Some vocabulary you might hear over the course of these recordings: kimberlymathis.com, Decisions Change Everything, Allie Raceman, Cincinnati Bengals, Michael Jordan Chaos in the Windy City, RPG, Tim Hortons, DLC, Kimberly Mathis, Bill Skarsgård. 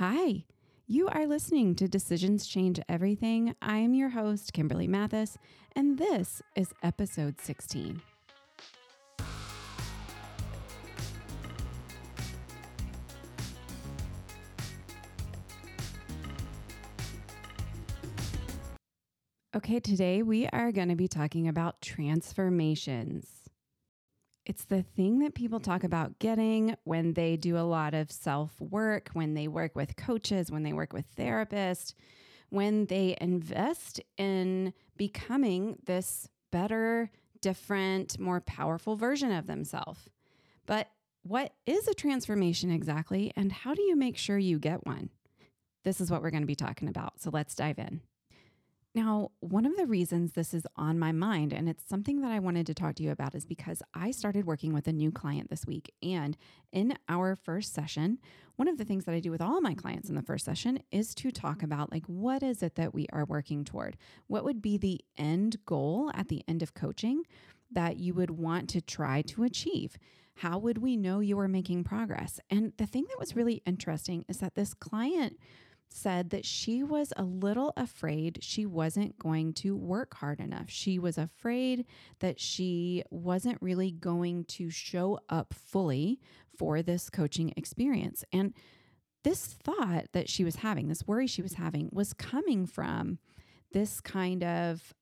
Hi, you are listening to Decisions Change Everything. I am your host, Kimberly Mathis, and this is episode 16. Okay, today we are going to be talking about transformations. It's the thing that people talk about getting when they do a lot of self-work, when they work with coaches, when they work with therapists, when they invest in becoming this better, different, more powerful version of themselves. But what is a transformation exactly, and how do you make sure you get one? This is what we're going to be talking about, so let's dive in. Now, one of the reasons this is on my mind, and it's something that I wanted to talk to you about, is because I started working with a new client this week. And in our first session, one of the things that I do with all my clients in the first session is to talk about, like, what is it that we are working toward? What would be the end goal at the end of coaching that you would want to try to achieve? How would we know you are making progress? And the thing that was really interesting is that this client said that she was a little afraid she wasn't going to work hard enough. She was afraid that she wasn't really going to show up fully for this coaching experience. And this thought that she was having, this worry she was having, was coming from this kind of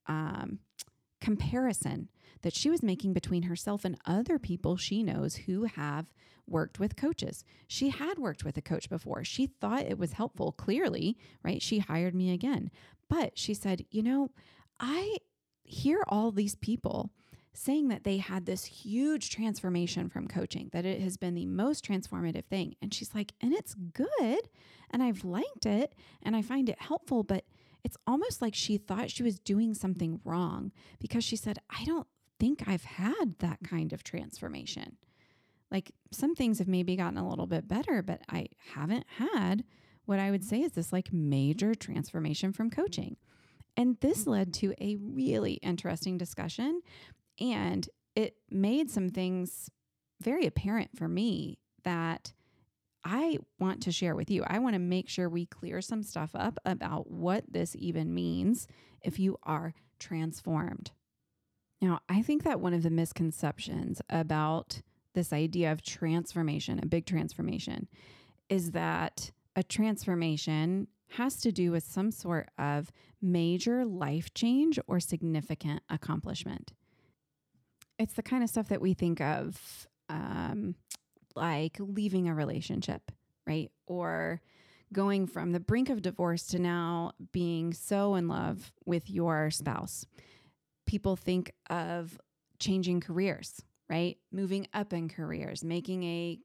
comparison that she was making between herself and other people she knows who have worked with coaches. She had worked with a coach before. She thought it was helpful, clearly, right? She hired me again. But she said, you know, I hear all these people saying that they had this huge transformation from coaching, that it has been the most transformative thing. And she's like, and it's good, and I've liked it, and I find it helpful, but it's almost like she thought she was doing something wrong because she said, I don't think I've had that kind of transformation. Like, some things have maybe gotten a little bit better, but I haven't had what I would say is this, like, major transformation from coaching. And this led to a really interesting discussion, and it made some things very apparent for me that I want to share with you. I want to make sure we clear some stuff up about what this even means if you are transformed. Now, I think that one of the misconceptions about this idea of transformation, a big transformation, is that a transformation has to do with some sort of major life change or significant accomplishment. It's the kind of stuff that we think of, like leaving a relationship, right? Or going from the brink of divorce to now being so in love with your spouse. People think of changing careers, right? Moving up in careers, making a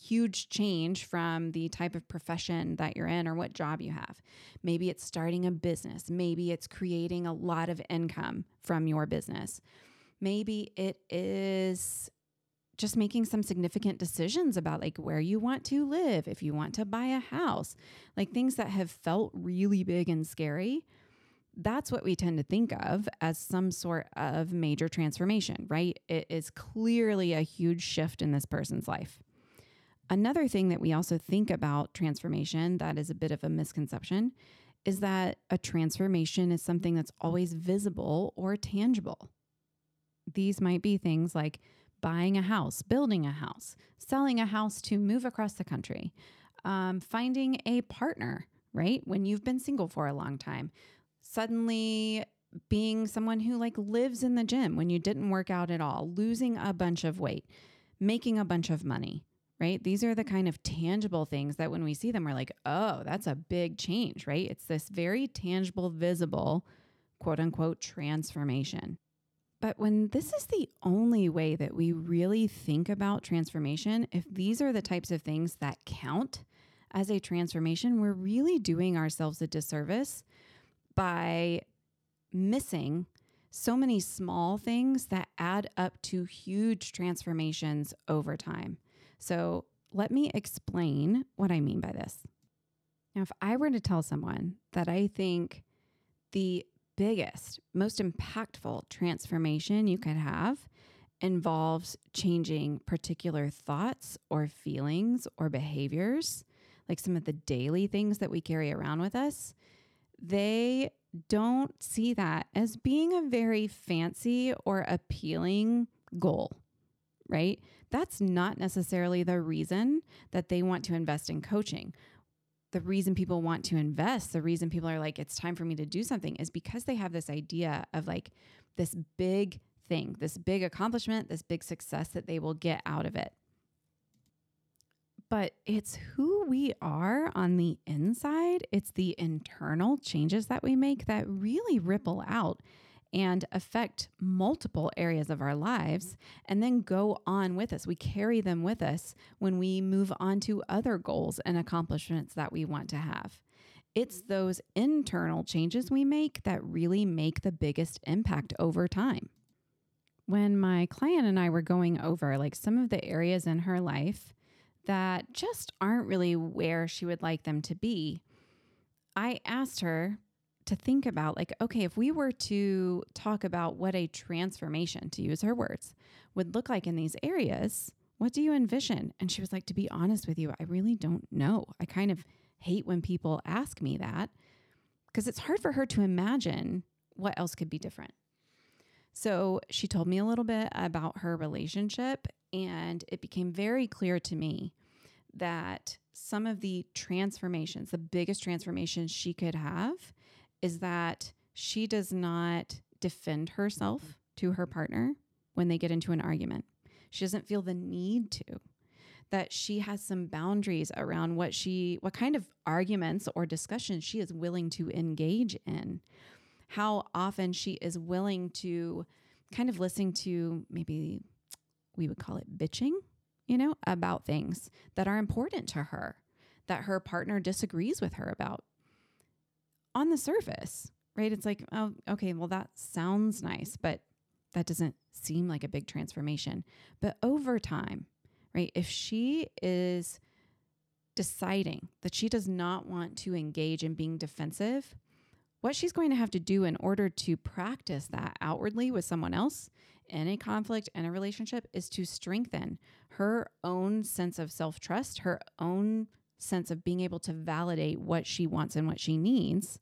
huge change from the type of profession that you're in or what job you have. Maybe it's starting a business. Maybe it's creating a lot of income from your business. Maybe it is just making some significant decisions about, like, where you want to live, if you want to buy a house, like things that have felt really big and scary. That's what we tend to think of as some sort of major transformation, right? It is clearly a huge shift in this person's life. Another thing that we also think about transformation that is a bit of a misconception is that a transformation is something that's always visible or tangible. These might be things like buying a house, building a house, selling a house to move across the country, finding a partner, right? When you've been single for a long time, suddenly being someone who, like, lives in the gym when you didn't work out at all, losing a bunch of weight, making a bunch of money, right? These are the kind of tangible things that when we see them, we're like, oh, that's a big change, right? It's this very tangible, visible, quote unquote, transformation. But when this is the only way that we really think about transformation, if these are the types of things that count as a transformation, we're really doing ourselves a disservice by missing so many small things that add up to huge transformations over time. So let me explain what I mean by this. Now, if I were to tell someone that I think the biggest, most impactful transformation you could have involves changing particular thoughts or feelings or behaviors, like some of the daily things that we carry around with us, they don't see that as being a very fancy or appealing goal, right? That's not necessarily the reason that they want to invest in coaching. The reason people want to invest, the reason people are like, it's time for me to do something, is because they have this idea of like this big thing, this big accomplishment, this big success that they will get out of it. But it's who we are on the inside. It's the internal changes that we make that really ripple out and affect multiple areas of our lives and then go on with us. We carry them with us when we move on to other goals and accomplishments that we want to have. It's those internal changes we make that really make the biggest impact over time. When my client and I were going over like some of the areas in her life that just aren't really where she would like them to be, I asked her to think about like, okay, if we were to talk about what a transformation, to use her words, would look like in these areas, what do you envision? And she was like, to be honest with you, I really don't know. I kind of hate when people ask me that because it's hard for her to imagine what else could be different. So she told me a little bit about her relationship, and it became very clear to me that some of the transformations, the biggest transformations she could have, is that she does not defend herself to her partner when they get into an argument. She doesn't feel the need to, that she has some boundaries around what kind of arguments or discussions she is willing to engage in, how often she is willing to kind of listen to, maybe we would call it bitching, about things that are important to her, that her partner disagrees with her about. On the surface, right? It's like, oh, okay, well, that sounds nice, but that doesn't seem like a big transformation. But over time, right, if she is deciding that she does not want to engage in being defensive, what she's going to have to do in order to practice that outwardly with someone else in a conflict and a relationship is to strengthen her own sense of self-trust, her own sense of being able to validate what she wants and what she needs,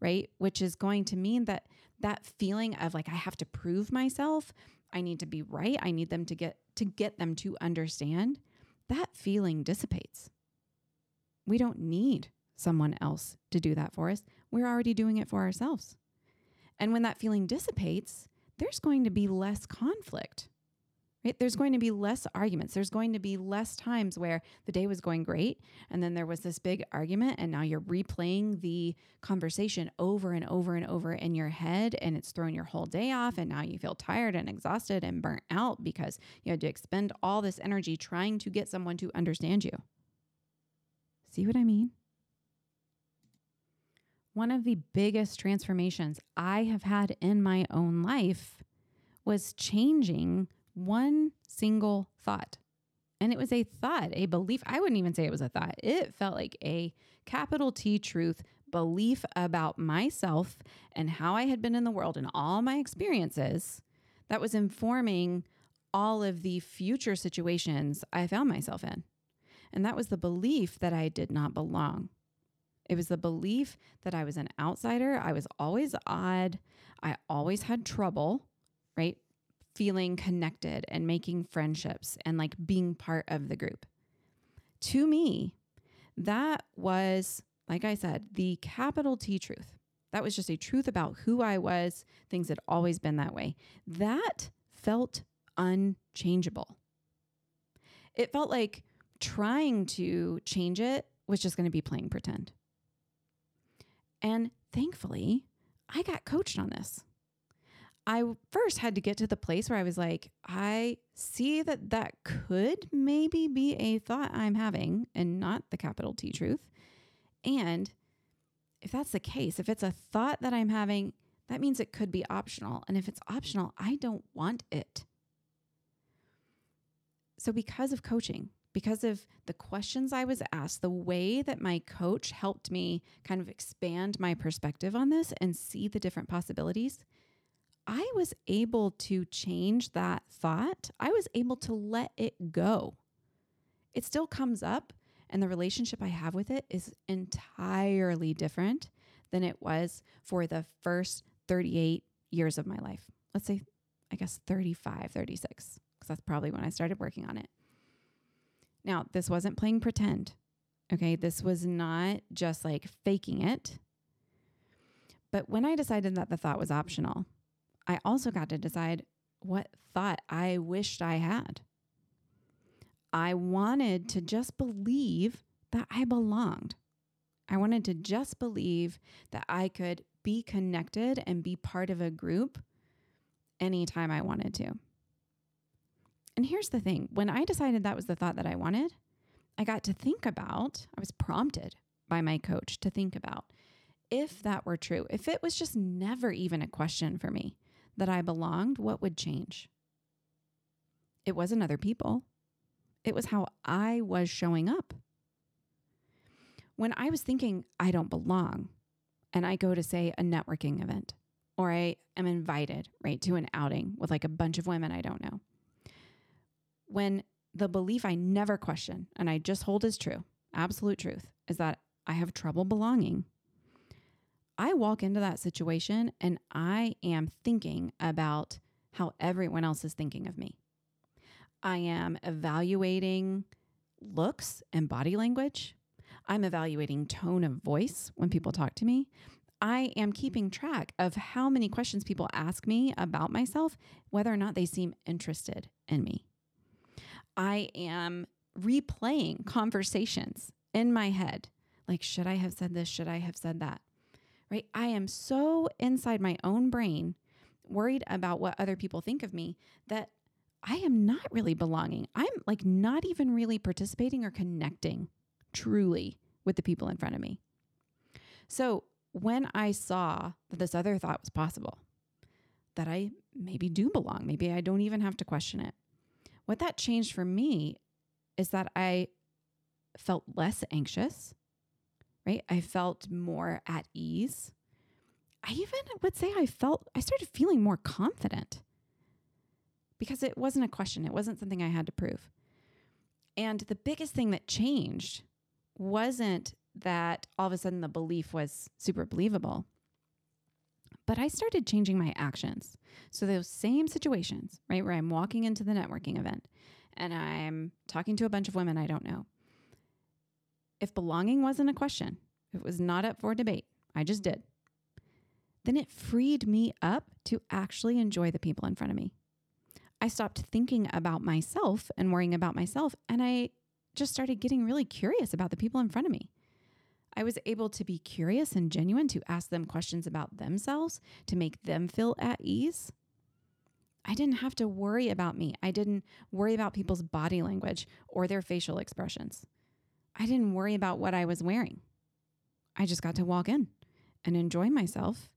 right? Which is going to mean that feeling of like, I have to prove myself, I need to be right, I need them to get them to understand, that feeling dissipates. We don't need someone else to do that for us. We're already doing it for ourselves. And when that feeling dissipates, there's going to be less conflict, right? There's going to be less arguments. There's going to be less times where the day was going great and then there was this big argument and now you're replaying the conversation over and over and over in your head and it's thrown your whole day off and now you feel tired and exhausted and burnt out because you had to expend all this energy trying to get someone to understand you. See what I mean? One of the biggest transformations I have had in my own life was changing one single thought. And it was a thought, a belief. I wouldn't even say it was a thought. It felt like a capital T truth, belief about myself and how I had been in the world and all my experiences that was informing all of the future situations I found myself in. And that was the belief that I did not belong. It was the belief that I was an outsider. I was always odd. I always had trouble, right? Feeling connected and making friendships and like being part of the group. To me, that was, like I said, the capital T truth. That was just a truth about who I was. Things had always been that way. That felt unchangeable. It felt like trying to change it was just going to be playing pretend. And thankfully, I got coached on this. I first had to get to the place where I was like, I see that could maybe be a thought I'm having and not the capital T truth. And if that's the case, if it's a thought that I'm having, that means it could be optional. And if it's optional, I don't want it. So because of coaching, because of the questions I was asked, the way that my coach helped me kind of expand my perspective on this and see the different possibilities, I was able to change that thought. I was able to let it go. It still comes up and the relationship I have with it is entirely different than it was for the first 38 years of my life. Let's say, I guess 35, 36, because that's probably when I started working on it. Now, this wasn't playing pretend, okay? This was not just like faking it. But when I decided that the thought was optional, I also got to decide what thought I wished I had. I wanted to just believe that I belonged. I wanted to just believe that I could be connected and be part of a group anytime I wanted to. And here's the thing. When I decided that was the thought that I wanted, I got to think about, I was prompted by my coach to think about if that were true, if it was just never even a question for me that I belonged, what would change? It wasn't other people. It was how I was showing up. When I was thinking, I don't belong, and I go to say a networking event, or I am invited, right, to an outing with like a bunch of women I don't know. When the belief I never question and I just hold as true, absolute truth, is that I have trouble belonging, I walk into that situation and I am thinking about how everyone else is thinking of me. I am evaluating looks and body language. I'm evaluating tone of voice when people talk to me. I am keeping track of how many questions people ask me about myself, whether or not they seem interested in me. I am replaying conversations in my head. Like, should I have said this? Should I have said that? Right? I am so inside my own brain, worried about what other people think of me, that I am not really belonging. I'm like not even really participating or connecting truly with the people in front of me. So when I saw that this other thought was possible, that I maybe do belong, maybe I don't even have to question it, what that changed for me is that I felt less anxious, right? I felt more at ease. I even would say I started feeling more confident because it wasn't a question. It wasn't something I had to prove. And the biggest thing that changed wasn't that all of a sudden the belief was super believable, but I started changing my actions. So those same situations, right, where I'm walking into the networking event and I'm talking to a bunch of women I don't know. If belonging wasn't a question, if it was not up for debate, I just did, then it freed me up to actually enjoy the people in front of me. I stopped thinking about myself and worrying about myself, and I just started getting really curious about the people in front of me. I was able to be curious and genuine, to ask them questions about themselves, to make them feel at ease. I didn't have to worry about me. I didn't worry about people's body language or their facial expressions. I didn't worry about what I was wearing. I just got to walk in and enjoy myself.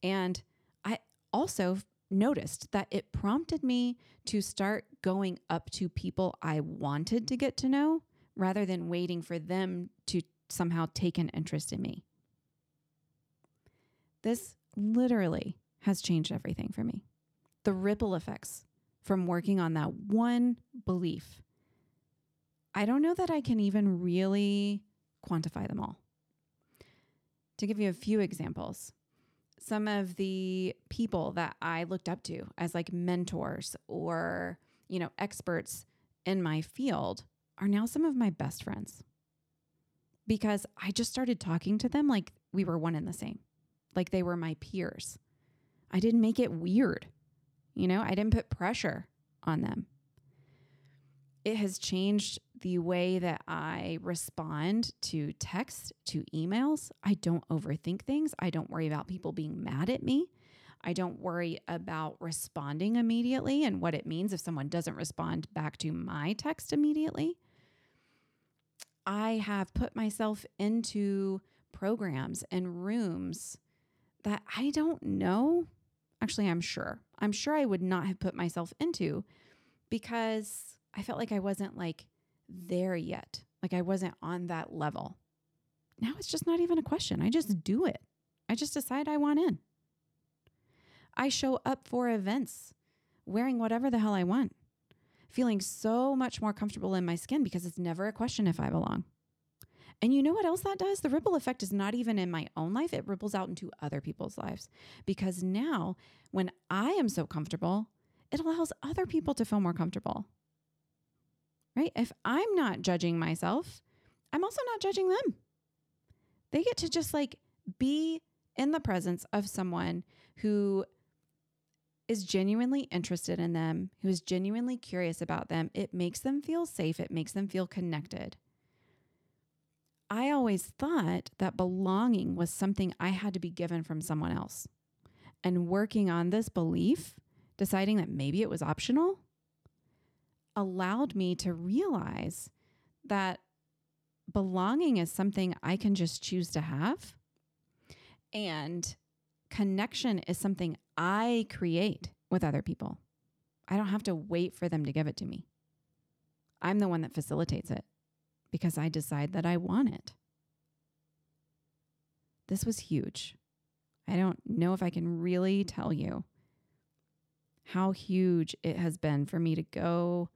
And I also noticed that it prompted me to start going up to people I wanted to get to know rather than waiting for them to somehow take an interest in me. This literally has changed everything for me. The ripple effects from working on that one belief, I don't know that I can even really quantify them all. To give you a few examples, some of the people that I looked up to as like mentors or, experts in my field are now some of my best friends, because I just started talking to them like we were one and the same, like they were my peers. I didn't make it weird. I didn't put pressure on them. It has changed the way that I respond to text, to emails. I don't overthink things. I don't worry about people being mad at me. I don't worry about responding immediately and what it means if someone doesn't respond back to my text immediately. I have put myself into programs and rooms that I don't know. Actually, I'm sure I would not have put myself into because I felt like I wasn't like there yet. Like I wasn't on that level. Now it's just not even a question. I just do it. I just decide I want in. I show up for events wearing whatever the hell I want, feeling so much more comfortable in my skin because it's never a question if I belong. And you know what else that does? The ripple effect is not even in my own life. It ripples out into other people's lives, because now when I am so comfortable, it allows other people to feel more comfortable, right? If I'm not judging myself, I'm also not judging them. They get to just like be in the presence of someone who is genuinely interested in them, who is genuinely curious about them. It makes them feel safe. It makes them feel connected. I always thought that belonging was something I had to be given from someone else. And working on this belief, deciding that maybe it was optional, allowed me to realize that belonging is something I can just choose to have. And connection is something I create with other people. I don't have to wait for them to give it to me. I'm the one that facilitates it because I decide that I want it. This was huge. I don't know if I can really tell you how huge it has been for me to go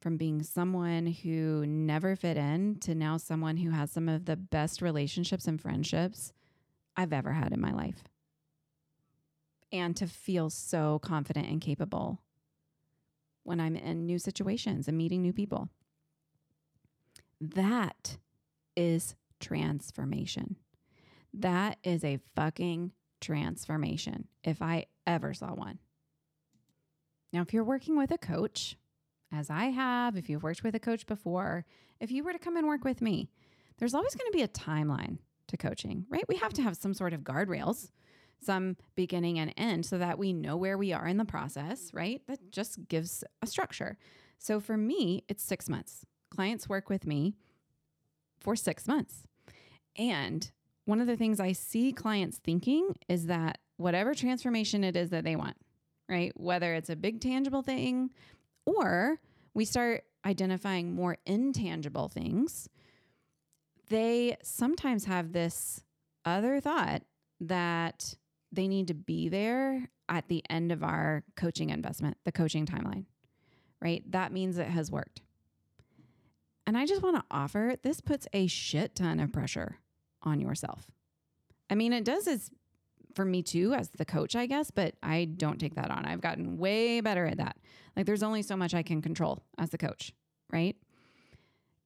from being someone who never fit in to now someone who has some of the best relationships and friendships I've ever had in my life. And to feel so confident and capable when I'm in new situations and meeting new people. That is transformation. That is a fucking transformation, if I ever saw one. Now, if you're working with a coach, as I have, if you've worked with a coach before, if you were to come and work with me, there's always going to be a timeline to coaching, right? We have to have some sort of guardrails, some beginning and end, so that we know where we are in the process, right? That just gives a structure. So for me, it's 6 months. Clients work with me for 6 months. And one of the things I see clients thinking is that whatever transformation it is that they want, right? Whether it's a big tangible thing, or we start identifying more intangible things, they sometimes have this other thought that they need to be there at the end of our coaching investment, the coaching timeline, right? That means it has worked. And I just want to offer, this puts a shit ton of pressure on yourself. I mean, it does is for me too, as the coach, I guess, but I don't take that on. I've gotten way better at that. Like, there's only so much I can control as the coach, right?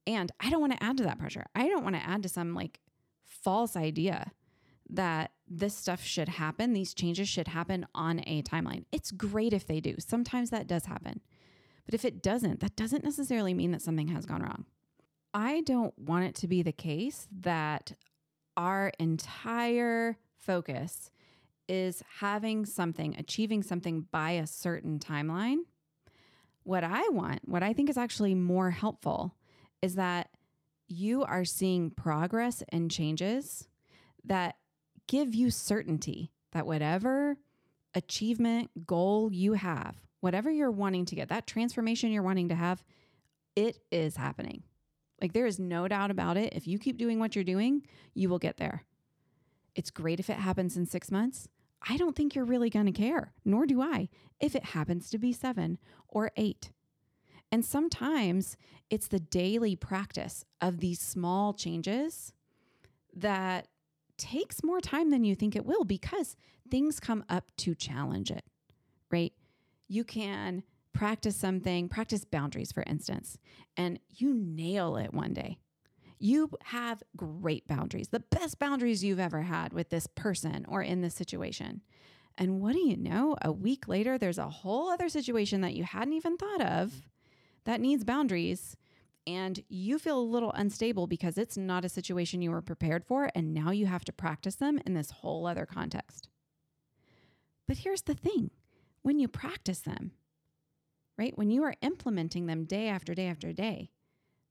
And I don't want to add to that pressure. I don't want to add to some like false idea that this stuff should happen. These changes should happen on a timeline. It's great if they do. Sometimes that does happen. But if it doesn't, that doesn't necessarily mean that something has gone wrong. I don't want it to be the case that our entire focus is having something, achieving something by a certain timeline. What I want, what I think is actually more helpful, is that you are seeing progress and changes that give you certainty that whatever achievement goal you have, whatever you're wanting to get, that transformation you're wanting to have, it is happening. Like, there is no doubt about it. If you keep doing what you're doing, you will get there. It's great if it happens in 6 months. I don't think you're really going to care, nor do I, if it happens to be 7 or 8. And sometimes it's the daily practice of these small changes that takes more time than you think it will, because things come up to challenge it, right? You can practice something, practice boundaries, for instance, and you nail it one day. You have great boundaries, the best boundaries you've ever had with this person or in this situation. And what do you know? A week later, there's a whole other situation that you hadn't even thought of that needs boundaries. And you feel a little unstable because it's not a situation you were prepared for, and now you have to practice them in this whole other context. But here's the thing. When you practice them, right? When you are implementing them day after day after day,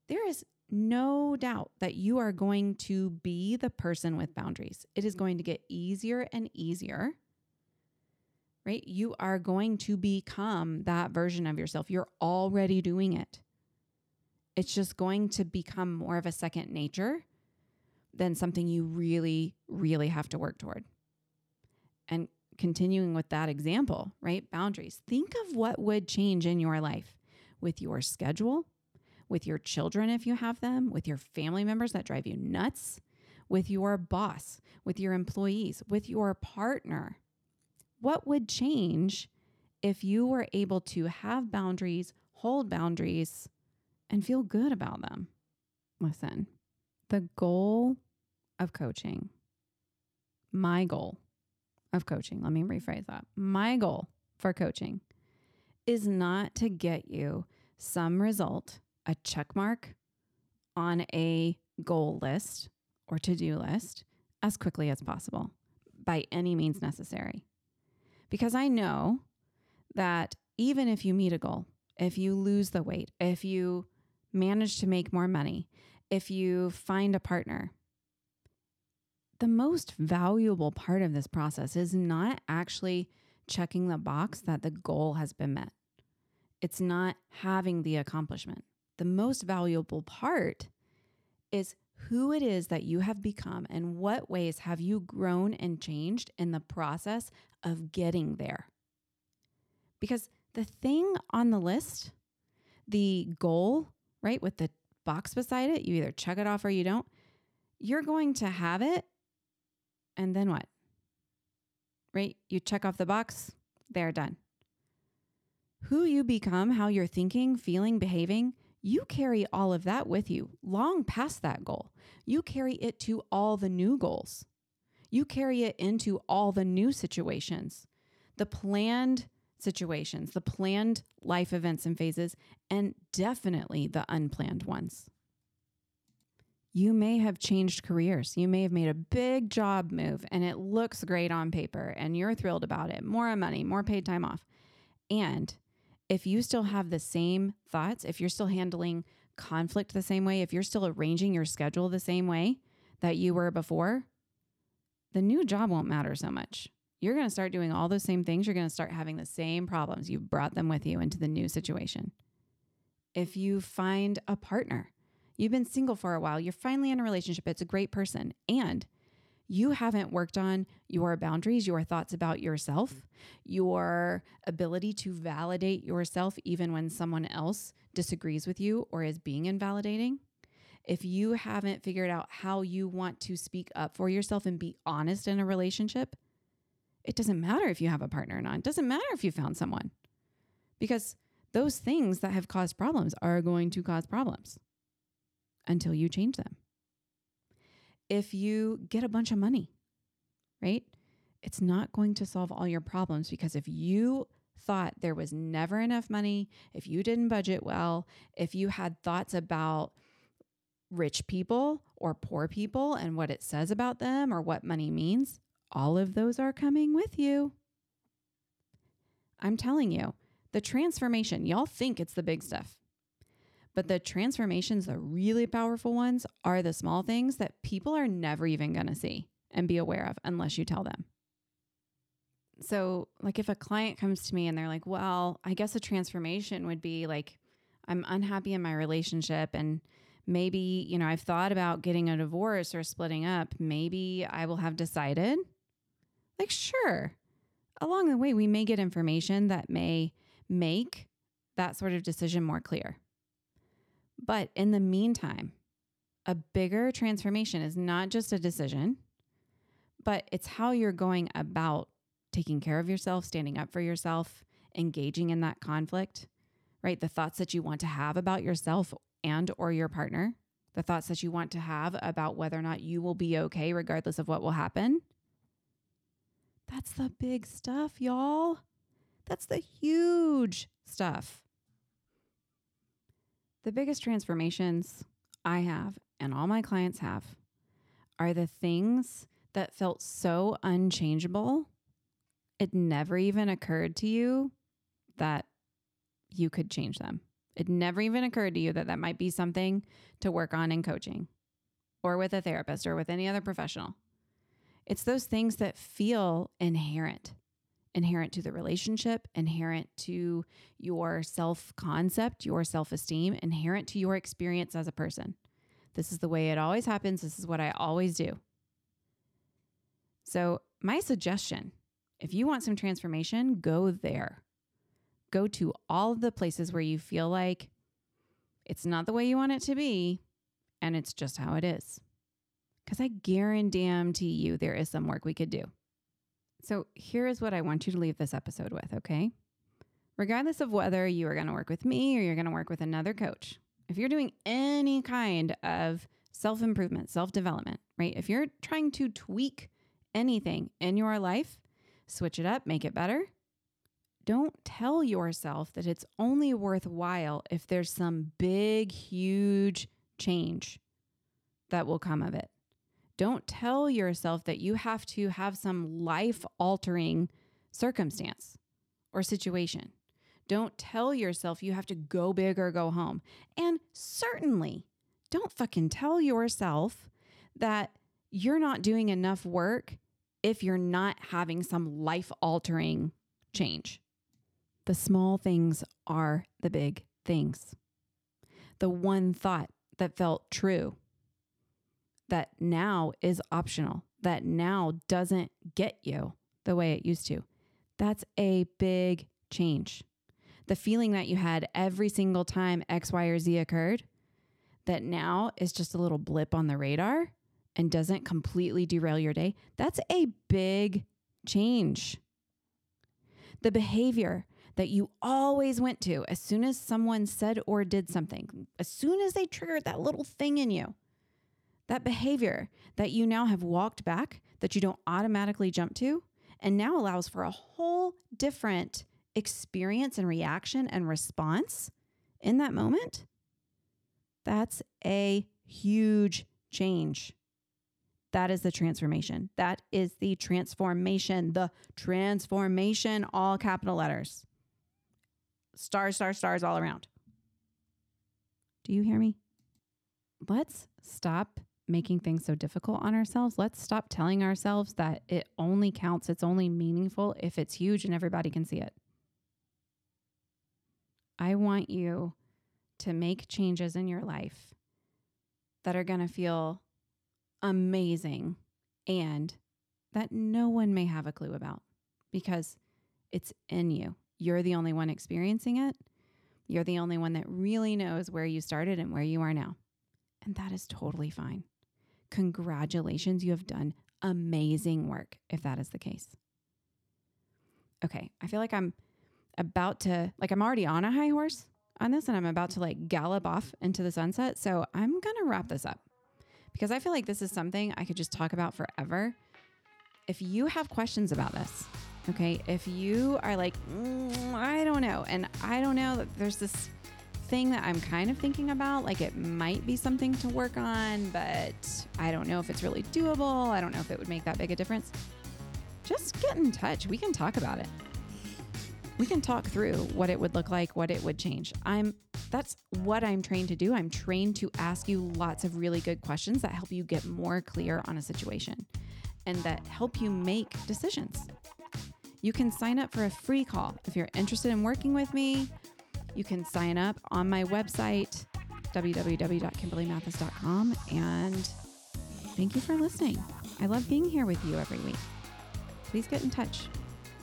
there is no doubt that you are going to be the person with boundaries. It is going to get easier and easier, right? You are going to become that version of yourself. You're already doing it. It's just going to become more of a second nature than something you really, really have to work toward. And continuing with that example, right? Boundaries. Think of what would change in your life with your schedule, with your children if you have them, with your family members that drive you nuts, with your boss, with your employees, with your partner. What would change if you were able to have boundaries, hold boundaries, and feel good about them? Listen, the goal of coaching, my goal of coaching, let me rephrase that. My goal for coaching is not to get you some result, a check mark on a goal list or to-do list as quickly as possible by any means necessary. Because I know that even if you meet a goal, if you lose the weight, if you manage to make more money, if you find a partner, the most valuable part of this process is not actually checking the box that the goal has been met. It's not having the accomplishment. The most valuable part is who it is that you have become and what ways have you grown and changed in the process of getting there. Because the thing on the list, the goal, right, with the box beside it, you either check it off or you don't, you're going to have it. And then what? Right? You check off the box, they're done. Who you become, how you're thinking, feeling, behaving, you carry all of that with you long past that goal. You carry it to all the new goals. You carry it into all the new situations, the planned situations, the planned life events and phases, and definitely the unplanned ones. You may have changed careers. You may have made a big job move and it looks great on paper and you're thrilled about it. More money, more paid time off. And if you still have the same thoughts, if you're still handling conflict the same way, if you're still arranging your schedule the same way that you were before, the new job won't matter so much. You're going to start doing all those same things. You're going to start having the same problems. You've brought them with you into the new situation. If you find a partner, you've been single for a while. You're finally in a relationship. It's a great person. And you haven't worked on your boundaries, your thoughts about yourself, your ability to validate yourself even when someone else disagrees with you or is being invalidating. If you haven't figured out how you want to speak up for yourself and be honest in a relationship, it doesn't matter if you have a partner or not. It doesn't matter if you found someone, because those things that have caused problems are going to cause problems until you change them. If you get a bunch of money, right? It's not going to solve all your problems, because if you thought there was never enough money, if you didn't budget well, if you had thoughts about rich people or poor people and what it says about them or what money means, all of those are coming with you. I'm telling you, the transformation, y'all think it's the big stuff. But the transformations, the really powerful ones, are the small things that people are never even going to see and be aware of unless you tell them. So like if a client comes to me and they're like, well, I guess a transformation would be like, I'm unhappy in my relationship and maybe, you know, I've thought about getting a divorce or splitting up. Maybe I will have decided. Like, sure. Along the way, we may get information that may make that sort of decision more clear. But in the meantime, a bigger transformation is not just a decision, but it's how you're going about taking care of yourself, standing up for yourself, engaging in that conflict, right? The thoughts that you want to have about yourself and or your partner, the thoughts that you want to have about whether or not you will be okay, regardless of what will happen. That's the big stuff, y'all. That's the huge stuff. The biggest transformations I have and all my clients have are the things that felt so unchangeable. It never even occurred to you that you could change them. It never even occurred to you that that might be something to work on in coaching or with a therapist or with any other professional. It's those things that feel inherent to the relationship, inherent to your self-concept, your self-esteem, inherent to your experience as a person. This is the way it always happens. This is what I always do. So my suggestion, if you want some transformation, go there. Go to all of the places where you feel like It's not the way you want it to be, and it's just how it is. Because I guarantee you there is some work we could do. So here is what I want you to leave this episode with, okay? Regardless of whether you are going to work with me or you're going to work with another coach, if you're doing any kind of self-improvement, self-development, right? If you're trying to tweak anything in your life, switch it up, make it better. Don't tell yourself that it's only worthwhile if there's some big, huge change that will come of it. Don't tell yourself that you have to have some life-altering circumstance or situation. Don't tell yourself you have to go big or go home. And certainly don't fucking tell yourself that you're not doing enough work if you're not having some life-altering change. The small things are the big things. The one thought that felt true, that now is optional, that now doesn't get you the way it used to. That's a big change. The feeling that you had every single time X, Y, or Z occurred, that now is just a little blip on the radar and doesn't completely derail your day. That's a big change. The behavior that you always went to as soon as someone said or did something, as soon as they triggered that little thing in you, that behavior that you now have walked back, that you don't automatically jump to, and now allows for a whole different experience and reaction and response in that moment, that's a huge change. That is the transformation. That is the transformation. The transformation, all capital letters. Stars, stars, stars all around. Do you hear me? Let's stop making things so difficult on ourselves. Let's stop telling ourselves that it only counts, it's only meaningful if it's huge and everybody can see it. I want you to make changes in your life that are going to feel amazing and that no one may have a clue about because it's in you. You're the only one experiencing it. You're the only one that really knows where you started and where you are now. And that is totally fine. Congratulations, you have done amazing work if that is the case. Okay, I feel like I'm about to, like I'm already on a high horse on this and I'm about to like gallop off into the sunset. So I'm going to wrap this up because I feel like this is something I could just talk about forever. If you have questions about this, okay, if you are like, I don't know. And I don't know that there's this thing that I'm kind of thinking about, like it might be something to work on, but I don't know if it's really doable. I don't know if it would make that big a difference. Just get in touch. We can talk about it. We can talk through what it would look like, what it would change. That's what I'm trained to do. I'm trained to ask you lots of really good questions that help you get more clear on a situation and that help you make decisions. You can sign up for a free call if you're interested in working with me. You can sign up on my website, www.kimberlymathis.com. And thank you for listening. I love being here with you every week. Please get in touch.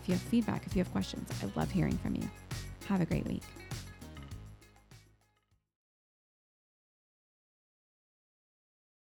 If you have feedback, if you have questions, I love hearing from you. Have a great week.